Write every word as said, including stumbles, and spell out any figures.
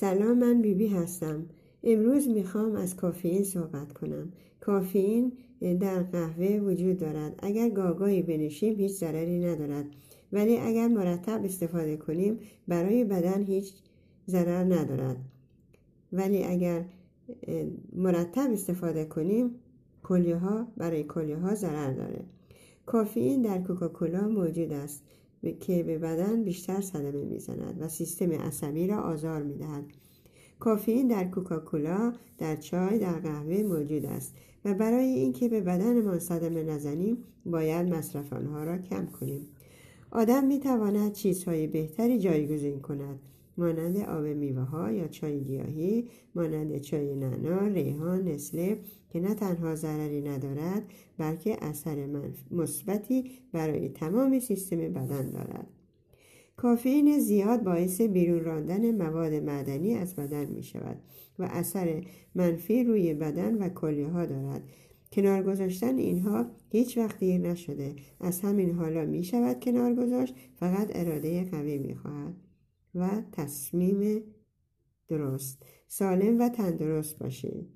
سلام، من بیبی هستم. امروز میخوام از کافئین صحبت کنم. کافئین در قهوه وجود دارد. اگر گاگاهی بنوشیم هیچ ضرری ندارد، ولی اگر مرتب استفاده کنیم برای بدن هیچ ضرر ندارد. ولی اگر مرتب استفاده کنیم کلیه ها برای کلیه ها ضرر داره. کافئین در کوکا کولا موجود است که به بدن بیشتر صدمه میزند و سیستم عصبی را آزار میدهد. کافئین در کوکا کولا، در چای، در قهوه موجود است و برای اینکه به بدنمان صدمه نزنیم باید مصرف آنها را کم کنیم. آدم میتواند چیزهای بهتری جایگزین کند، مانند آب میوه ها یا چای گیاهی، مانند چای نعنا، ریحان، نسله که نه تنها ضرری ندارد بلکه اثر مثبتی برای تمام سیستم بدن دارد. کافئین زیاد باعث بیرون راندن مواد معدنی از بدن می شود و اثر منفی روی بدن و کلیه ها دارد. کنار گذاشتن اینها هیچ وقت دیر نشده، از همین حالا می شود کنار گذاشت، فقط اراده قوی می خواهد و تصمیم درست. سالم و تندرست باشید.